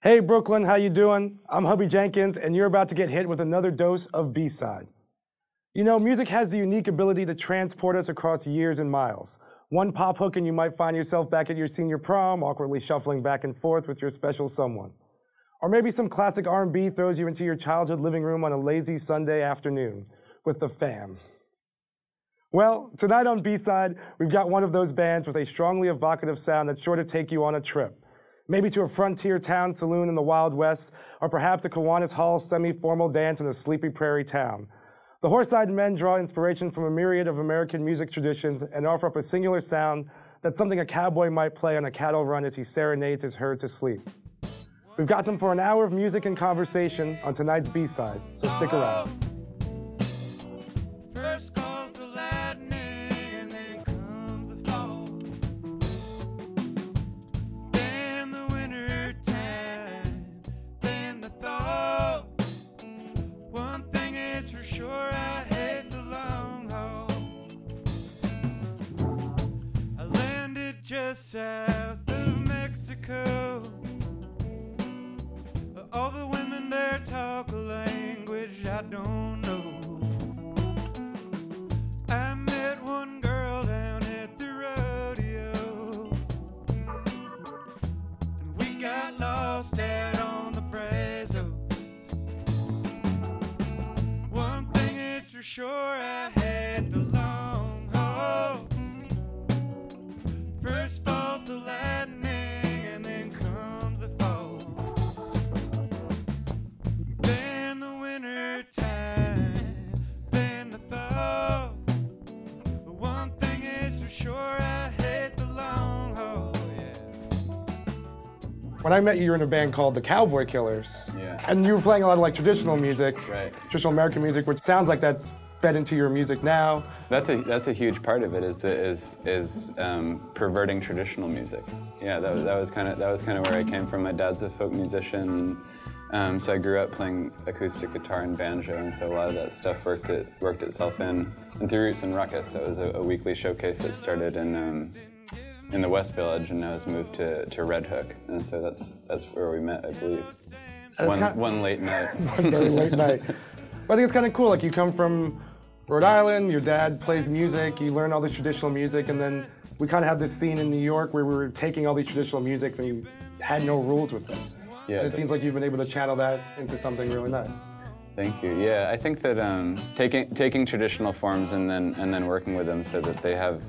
Hey Brooklyn, how you doing? I'm Hubby Jenkins, and you're about to get hit with another dose of B-Side. You know, music has the unique ability to transport us across years and miles. One pop hook and you might find yourself back at your senior prom, awkwardly shuffling back and forth with your special someone. Or maybe some classic R&B throws you into your childhood living room on a lazy Sunday afternoon with the fam. Well, tonight on B-Side, we've got one of those bands with a strongly evocative sound that's sure to take you on a trip. Maybe to a frontier town saloon in the Wild West, or perhaps a Kiwanis Hall semi-formal dance in a sleepy prairie town. The Horse-Eyed Men draw inspiration from a myriad of American music traditions and offer up a singular sound that's something a cowboy might play on a cattle run as he serenades his herd to sleep. We've got them for an hour of music and conversation on tonight's B-Side, so stick around. First comes the lightning and then comes the fall. Then the winter time, then the thaw. One thing is for sure, I hate the long haul. I landed just south of Mexico. All the women there talk a language I don't know. I met one girl down at the rodeo, and we got lost out on the Brazos. One thing is for sure, I had the long haul. First falls the lightning, and then comes the fall. Time, then the thaw. But one thing is for sure, I hate the long haul. Yeah. When I met you, you were in a band called the Cowboy Killers. Yeah. And you were playing a lot of like traditional music, right? Traditional American music, which sounds like that's fed into your music now. That's a huge part of it is perverting traditional music. Yeah, that was kind of where I came from. My dad's a folk musician. So I grew up playing acoustic guitar and banjo, and so a lot of that stuff worked itself in. And through Roots and Ruckus, that was a weekly showcase that started in the West Village, and now has moved to Red Hook. And so that's where we met, I believe. One late night. One very late night. But I think it's kind of cool. Like you come from Rhode Island, your dad plays music, you learn all this traditional music, and then we kind of had this scene in New York where we were taking all these traditional musics and you had no rules with them. Yeah, and it seems like you've been able to channel that into something really nice. Thank you. Yeah, I think that taking traditional forms and then working with them so that they have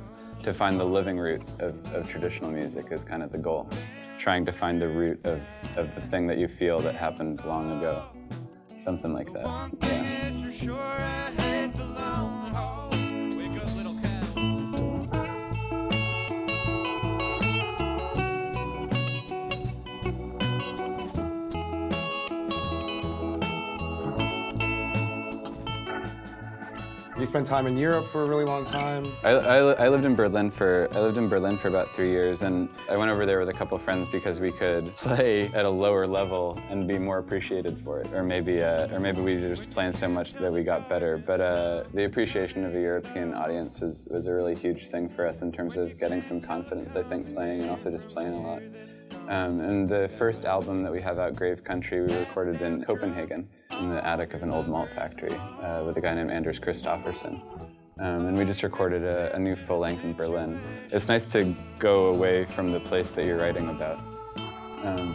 to find the living root of traditional music is kind of the goal. Trying to find the root of the thing that you feel that happened long ago. Something like that. Yeah. You spent time in Europe for a really long time. I lived in Berlin for about 3 years, and I went over there with a couple of friends because we could play at a lower level and be more appreciated for it, or maybe we were just playing so much that we got better. But the appreciation of a European audience was a really huge thing for us in terms of getting some confidence, I think, playing and also just playing a lot. And the first album that we have out, Grave Country, we recorded in Copenhagen in the attic of an old malt factory with a guy named Anders Kristoffersen. And we just recorded a new full length in Berlin. It's nice to go away from the place that you're writing about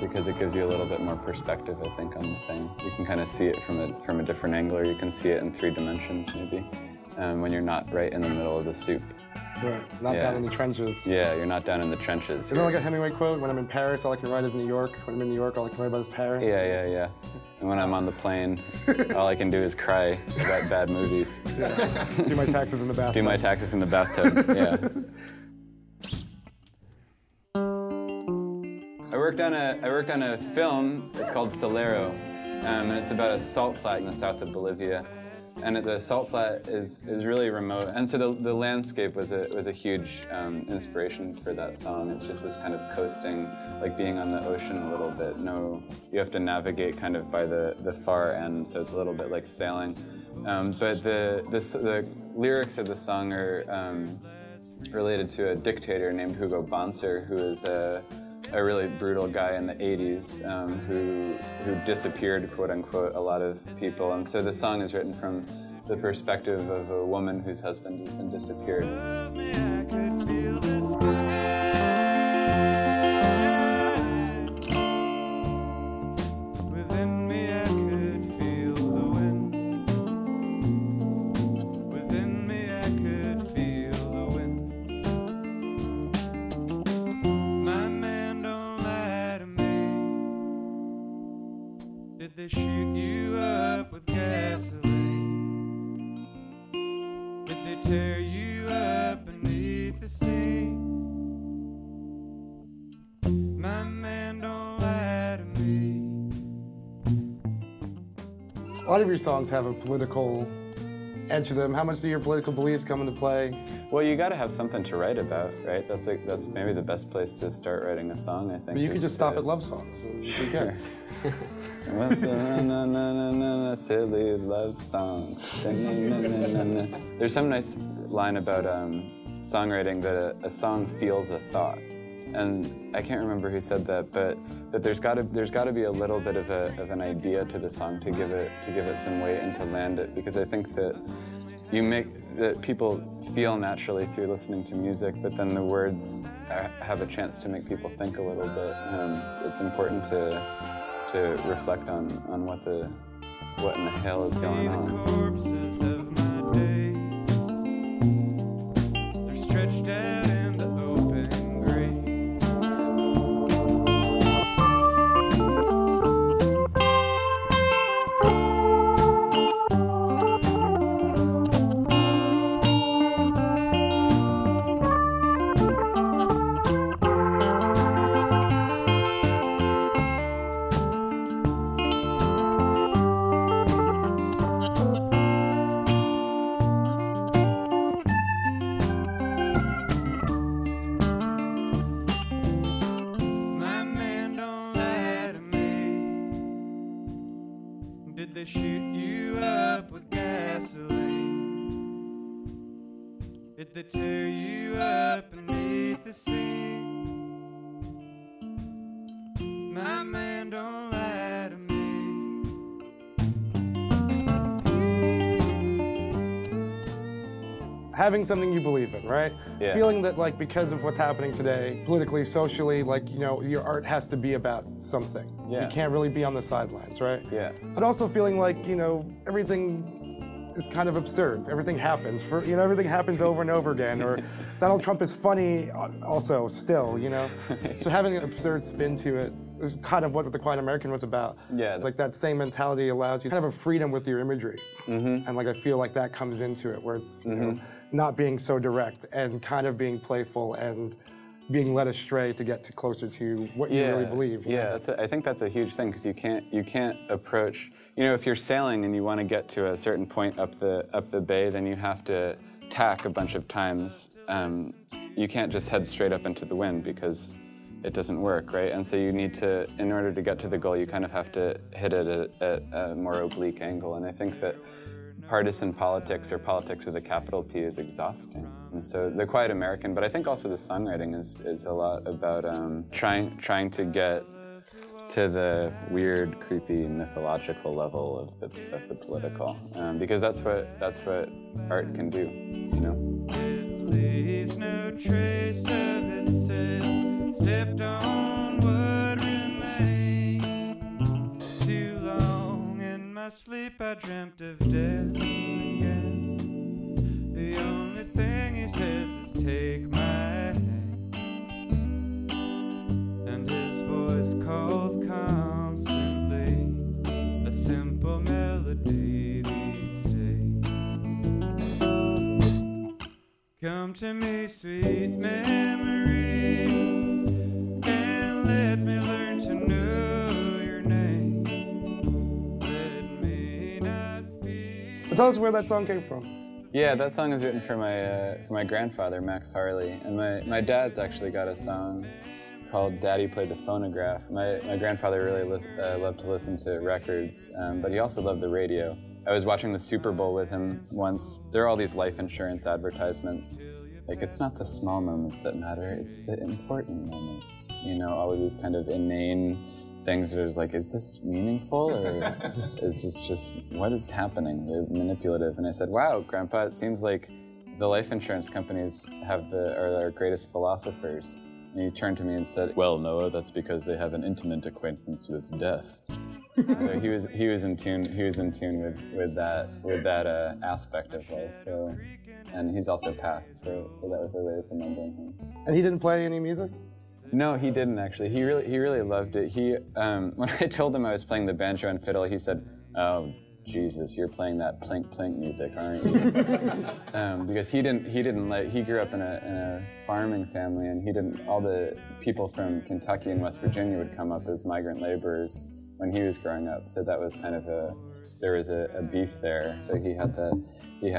because it gives you a little bit more perspective, I think, on the thing. You can kind of see it from a different angle, or you can see it in three dimensions maybe when you're not right in the middle of the soup. Right. Not down in the trenches. Yeah, you're not down in the trenches. Isn't it like a Hemingway quote? When I'm in Paris, all I can write is New York. When I'm in New York, all I can write about is Paris. Yeah. And when I'm on the plane, all I can do is cry about bad movies. Yeah. Do my taxes in the bathtub. Yeah. I worked on a film. It's called Salero, and it's about a salt flat in the south of Bolivia. And the salt flat is really remote, and so the landscape was a huge inspiration for that song. It's just this kind of coasting, like being on the ocean a little bit. No, you have to navigate kind of by the far end, so it's a little bit like sailing. But the lyrics of the song are related to a dictator named Hugo Banzer, who is a a really brutal guy in the 80s who disappeared, quote unquote, a lot of people. And so the song is written from the perspective of a woman whose husband has been disappeared. They shoot you up with gasoline? Did they tear you up beneath the sea? My man, don't lie to me. A lot of your songs have a political edge to them. How much do your political beliefs come into play? Well, you got to have something to write about, right? That's maybe the best place to start writing a song, I think. But you could just stop at love songs. Sure. What's the na na na na na silly love song? Na, na, na, na, na. There's some nice line about songwriting that a song feels a thought, and I can't remember who said that, but there's got to be a little bit of an idea to the song to give it some weight and to land it, because I think that you make that people feel naturally through listening to music, but then the words have a chance to make people think a little bit. It's important to reflect on what in the hell is going on. The corpses of my days, they're stretched out in the open . Having something you believe in, right? Yeah. Feeling that, like, because of what's happening today, politically, socially, like, you know, your art has to be about something. Yeah. You can't really be on the sidelines, right? Yeah. But also feeling like, you know, everything is kind of absurd. Everything happens. Everything happens over and over again. Or Donald Trump is funny also still, you know? So having an absurd spin to it is kind of what The Quiet American was about. Yeah. It's like that same mentality allows you kind of a freedom with your imagery. Mm-hmm. And like I feel like that comes into it, where it's, you know, not being so direct and kind of being playful and being led astray to get closer to what you really believe. You know? I think that's a huge thing, because you can't approach, you know, if you're sailing and you want to get to a certain point up the bay, then you have to tack a bunch of times. You can't just head straight up into the wind, because it doesn't work, right? And so you need to, in order to get to the goal, you kind of have to hit it at a more oblique angle. And I think that partisan politics, or politics with a capital P, is exhausting. And so The Quiet American, but I think also the songwriting is a lot about trying to get to the weird, creepy, mythological level of the political, because that's what art can do, you know. It leaves no trace of itself. Stepped on what remains. Too long in my sleep I dreamt of death again. The only thing he says is take my hand, and his voice calls constantly, a simple melody these days. Come to me, sweet memory, let me learn to know your name. Let me not feel. Tell us where that song came from. Yeah, that song is written for my grandfather, Max Harley. And my dad's actually got a song called Daddy Played the Phonograph. My grandfather really loved to listen to records, but he also loved the radio. I was watching the Super Bowl with him once. There are all these life insurance advertisements. Like, it's not the small moments that matter, it's the important moments. You know, all of these kind of inane things that is like, is this meaningful? Or is this just, what is happening? They're manipulative. And I said, wow, Grandpa, it seems like the life insurance companies have are our greatest philosophers. And he turned to me and said, well, Noah, that's because they have an intimate acquaintance with death. So he was in tune with that aspect of life. So, and he's also passed, so that was a way of remembering him. And he didn't play any music? No, he didn't actually. He really loved it. He when I told him I was playing the banjo and fiddle, he said, "Oh, Jesus, you're playing that plink plink music, aren't you?" Because he grew up in a farming family, and all the people from Kentucky and West Virginia would come up as migrant laborers when he was growing up. So that was kind of there was a beef there. So he had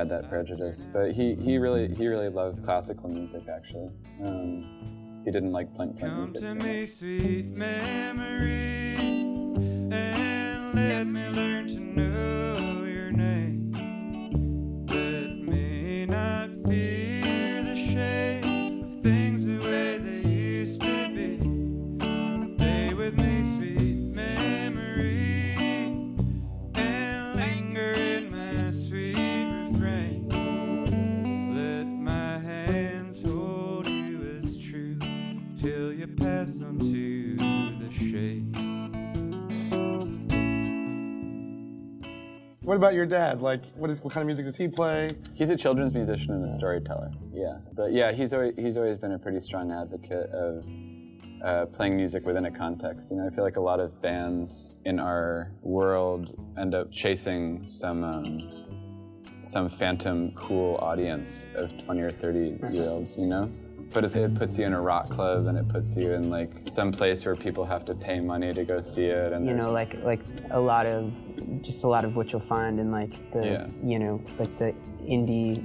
that prejudice. But he really loved classical music actually. He didn't like plink music. Come to me, sweet memory, and let me learn to know your name. Let me not fear the shame of things the way they used to be. Stay with me, sweet memory, and linger in my sweet refrain. Let my hands hold you as true till you pass on to the shade. What about your dad? Like, what kind of music does he play? He's a children's musician and a storyteller. Yeah, but yeah, he's always been a pretty strong advocate of playing music within a context. You know, I feel like a lot of bands in our world end up chasing some phantom cool audience of 20 or 30-year-olds. You know. But it puts you in a rock club, and it puts you in like some place where people have to pay money to go see it. And you know, like a lot of what you'll find in like the you know, like the indie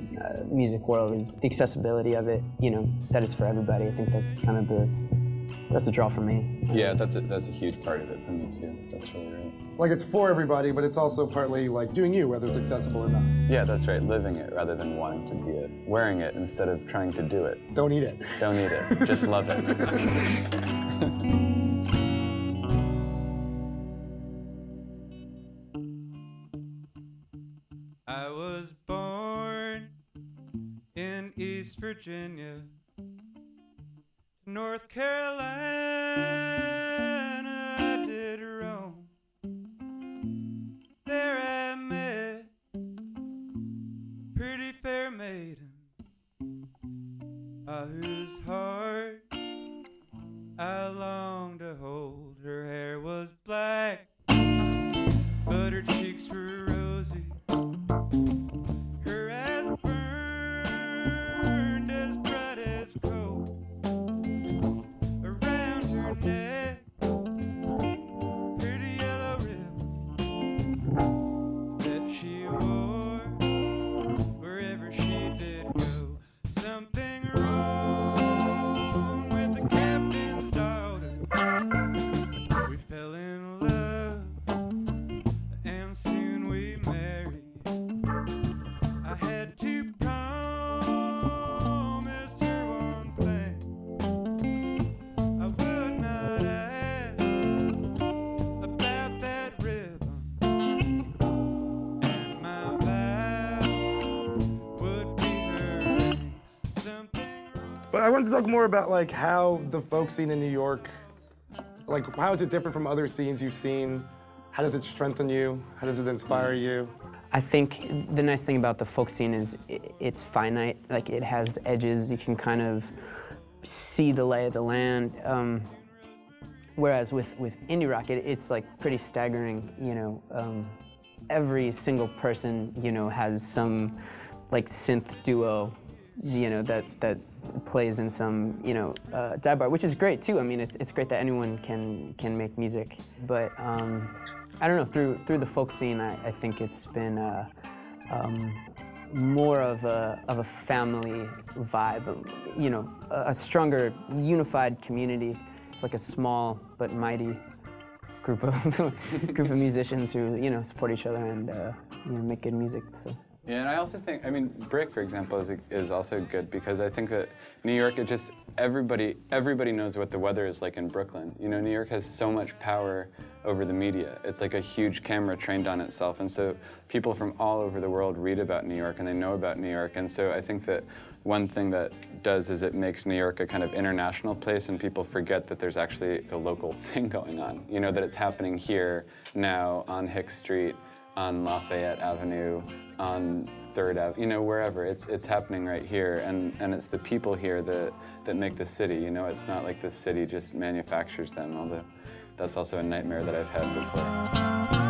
music world is the accessibility of it. You know, that is for everybody. I think that's kind of the draw for me. Yeah, that's a huge part of it for me too. That's really right. Like, it's for everybody, but it's also partly like doing you, whether it's accessible or not. Yeah, that's right. Living it rather than wanting to be it. Wearing it instead of trying to do it. Don't eat it. Don't eat it. Just love it. I was born in East Virginia, North Carolina, I did roam. There I met a pretty fair maiden, by whose heart I longed to hold. Her hair was black, but her cheeks were rosy. Her eyes burned as bright as coal. Neck, pretty yellow ribbon that she wore wherever she did go. Something wrong with the captain's daughter. We fell in love and soon we married. I had to promise her one thing. But I want to talk more about like how the folk scene in New York, like how is it different from other scenes you've seen? How does it strengthen you? How does it inspire you? I think the nice thing about the folk scene is it's finite. Like, it has edges. You can kind of see the lay of the land. Whereas with indie rock, it's like pretty staggering. You know, every single person, you know, has some like synth duo, you know, that plays in some, you know, dive bar, which is great too. I mean, it's great that anyone can make music, but I don't know, through the folk scene, I think it's been more of a family vibe, you know, a stronger unified community. It's like a small but mighty group of musicians who, you know, support each other and you know, make good music. So. Yeah, and I also think, I mean, Brick, for example, is also good because I think that New York, it just, everybody knows what the weather is like in Brooklyn. You know, New York has so much power over the media. It's like a huge camera trained on itself. And so people from all over the world read about New York and they know about New York. And so I think that one thing that does is it makes New York a kind of international place and people forget that there's actually a local thing going on. You know, that it's happening here now on Hicks Street, on Lafayette Avenue, on 3rd Avenue, you know, wherever. It's happening right here, and it's the people here that make the city, you know? It's not like the city just manufactures them, although that's also a nightmare that I've had before.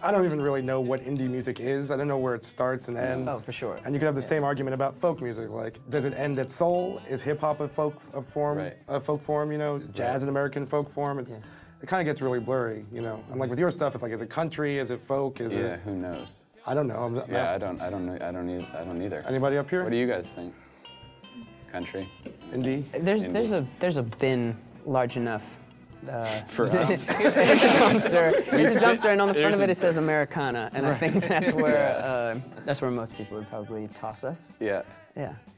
I don't even really know what indie music is. I don't know where it starts and ends. Oh, for sure. And you could have the same argument about folk music. Like, does it end at soul? Is hip hop a folk form? You know, jazz an American folk form. It kind of gets really blurry. You know, and like with your stuff, it's like, is it country? Is it folk? Is it? Yeah, who knows? I don't know. I don't either. Anybody up here? What do you guys think? Country, indie. There's a bin large enough. For us. There's a dumpster. And on the front of it says Americana, and right. I think that's where most people would probably toss us. Yeah.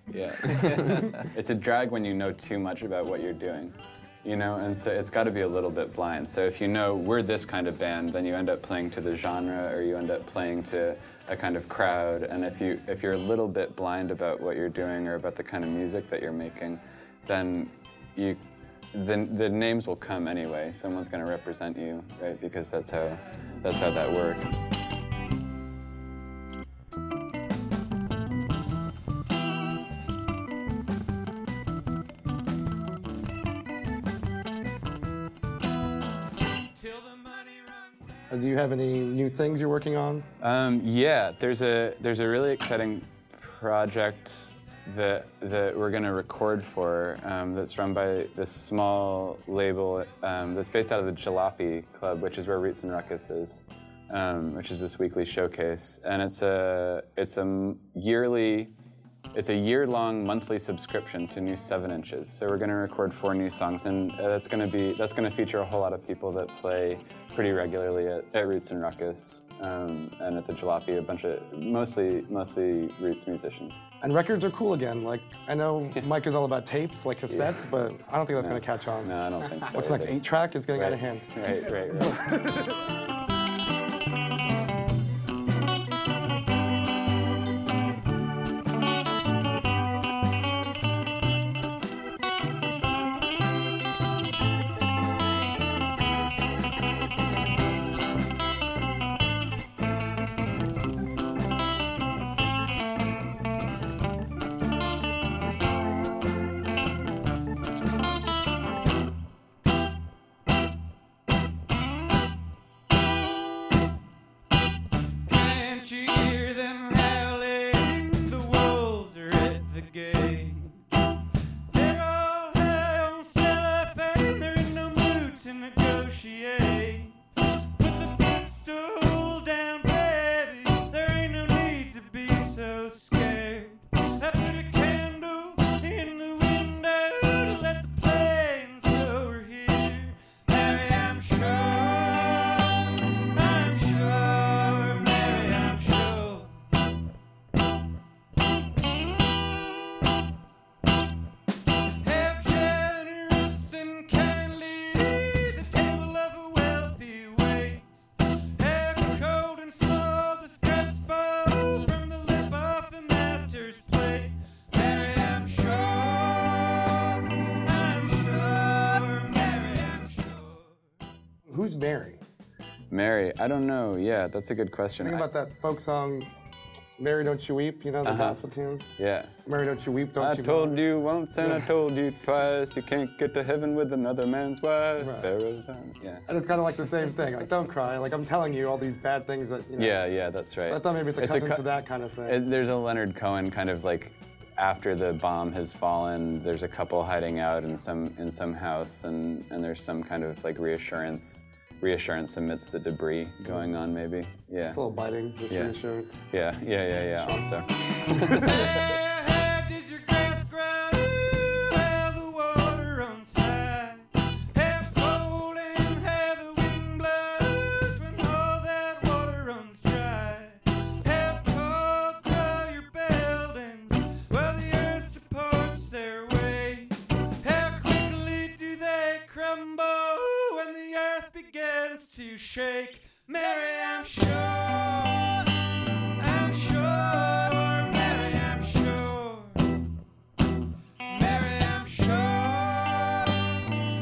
It's a drag when you know too much about what you're doing, you know, and so it's got to be a little bit blind. So if you know we're this kind of band, then you end up playing to the genre, or you end up playing to a kind of crowd. And if you're a little bit blind about what you're doing or about the kind of music that you're making, then you. The names will come anyway. Someone's going to represent you, right? Because that's how that works. Do you have any new things you're working on? Yeah, there's a really exciting project that we're going to record for that's run by this small label that's based out of the Jalopy Club, which is where Roots and Ruckus is, which is this weekly showcase. And it's a year-long monthly subscription to new 7 inches. So we're going to record 4 new songs, and that's going to feature a whole lot of people that play pretty regularly at Roots and Ruckus. And at the Jalopy, a bunch of mostly Roots musicians. And records are cool again. Like, I know Mike is all about tapes, like cassettes, but I don't think that's going to catch on. No, I don't think so. What's next, 8-track? It's getting out of hand. Right. Who's Mary? I don't know. Yeah, that's a good question. Think about that folk song, Mary, Don't You Weep, you know, the gospel tune? Yeah. Mary, Don't You Weep, Don't You Weep. I told you once and I told you twice, you can't get to heaven with another man's wife. Right. Pharaoh's arms, yeah. And it's kind of like the same thing, like, don't cry, like, I'm telling you all these bad things that, you know. Yeah, yeah, that's right. So I thought maybe it's a cousin to that kind of thing. There's a Leonard Cohen kind of like, after the bomb has fallen, there's a couple hiding out in some house, and there's some kind of like reassurance amidst the debris going on, maybe. Yeah. It's a little biting, just reassurance. Yeah, also. Shake, Mary, I'm sure, Mary, I'm sure, Mary, I'm sure,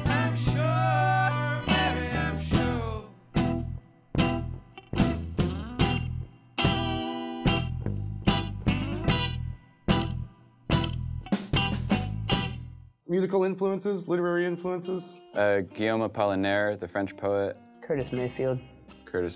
I'm sure, Mary, I'm sure. Musical influences, literary influences? Guillaume Apollinaire, the French poet. Curtis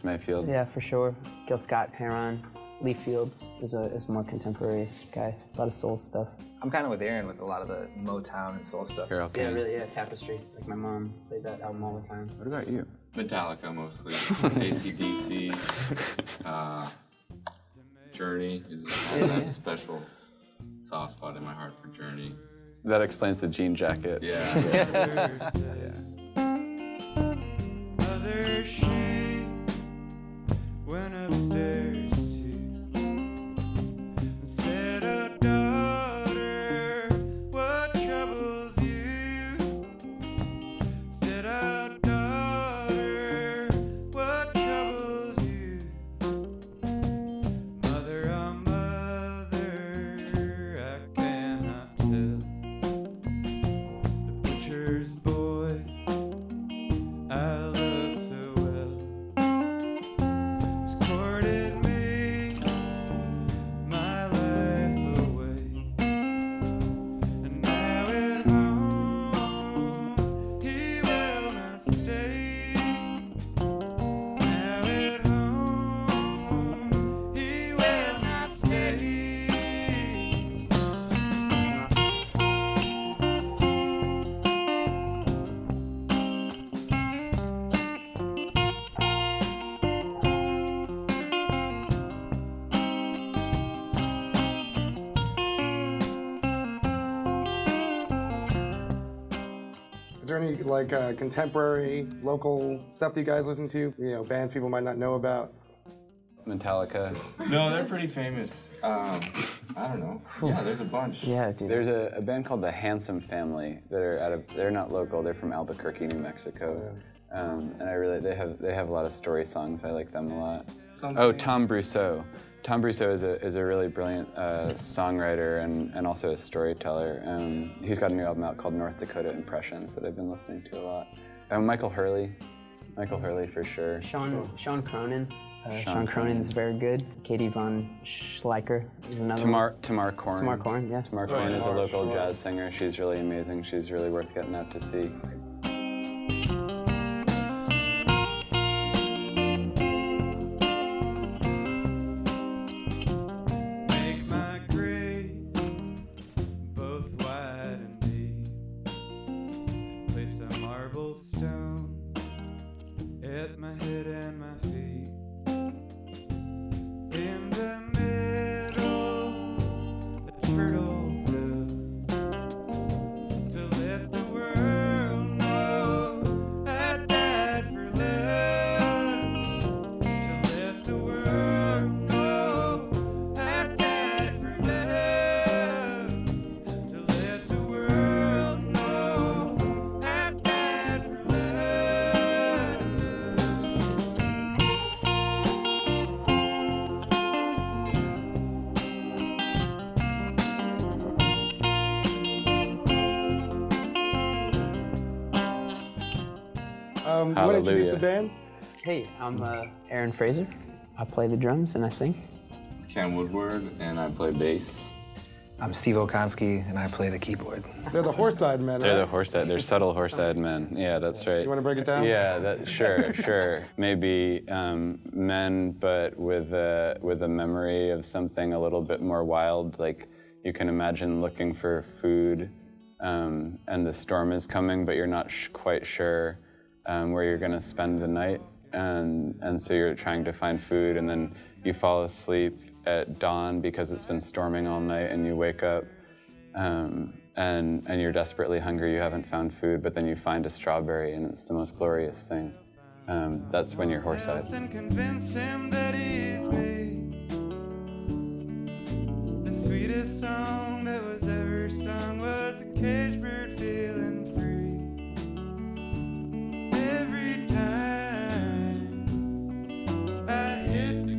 Mayfield. Yeah, for sure. Gil Scott-Heron. Lee Fields is a more contemporary guy. A lot of soul stuff. I'm kind of with Aaron with a lot of the Motown and soul stuff. Carole King. Yeah, really, yeah. Tapestry. Like my mom played that album all the time. What about you? Metallica mostly. AC/DC. Journey is a special soft spot in my heart for Journey. That explains the jean jacket. Yeah. Yeah. She went upstairs to said, "Oh daughter, what troubles you?" Said, "Oh daughter, what troubles you?" Mother, oh mother, I cannot tell. The butcher's boy, I love. Any like contemporary local stuff that you guys listen to? You know, bands people might not know about. Metallica. No, they're pretty famous. I don't know. Yeah, there's a bunch. Yeah, dude. There's a band called The Handsome Family that are out of. They're not local. They're from Albuquerque, New Mexico. Yeah. And I really they have a lot of story songs. I like them a lot. Tom Brousseau. Tom Brousseau is a really brilliant songwriter and also a storyteller. He's got a new album out called North Dakota Impressions that I've been listening to a lot. Michael Hurley for sure. Sean Cronin. Sean Cronin's very good. Katie Von Schleicher is another one. Tamar Korn, yeah. Tamar Korn is a local jazz singer. She's really amazing. She's really worth getting out to see. You want to introduce the band? Hey, I'm Aaron Fraser. I play the drums and I sing. Ken Woodward, and I play bass. I'm Steve Okonski, and I play the keyboard. They're the Horse-Eyed Men, right? They're the Horse-Eyed. They're subtle Horse-Eyed Men. Yeah, that's right. You want to break it down? Yeah, sure. Maybe men, but with a memory of something a little bit more wild. Like you can imagine looking for food, and the storm is coming, but you're not quite sure where you're going to spend the night, and so you're trying to find food, and then you fall asleep at dawn because it's been storming all night, and you wake up and you're desperately hungry, you haven't found food, but then you find a strawberry and it's the most glorious thing. That's when you're horse-eyed. The sweetest song that was ever sung was a cage bird feeling free. Every time I hit the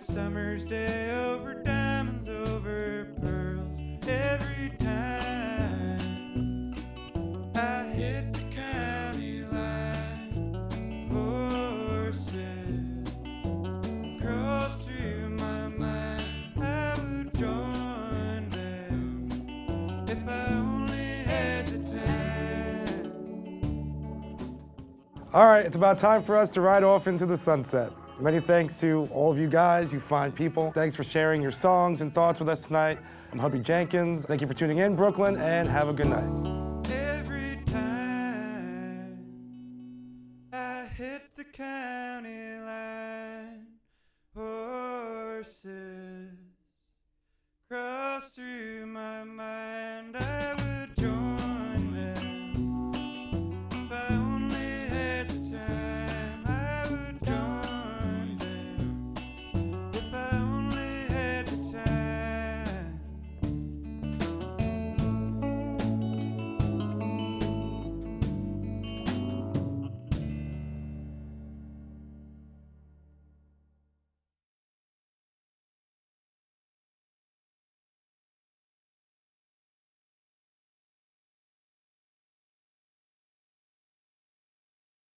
summer's day over diamonds, over pearls. Every time I hit the county line, horses cross through my mind. I would join them if I only had the time. All right, it's about time for us to ride off into the sunset. Many thanks to all of you guys, you fine people. Thanks for sharing your songs and thoughts with us tonight. I'm Hubby Jenkins. Thank you for tuning in, Brooklyn, and have a good night. Every time I hit the county line, horses cross through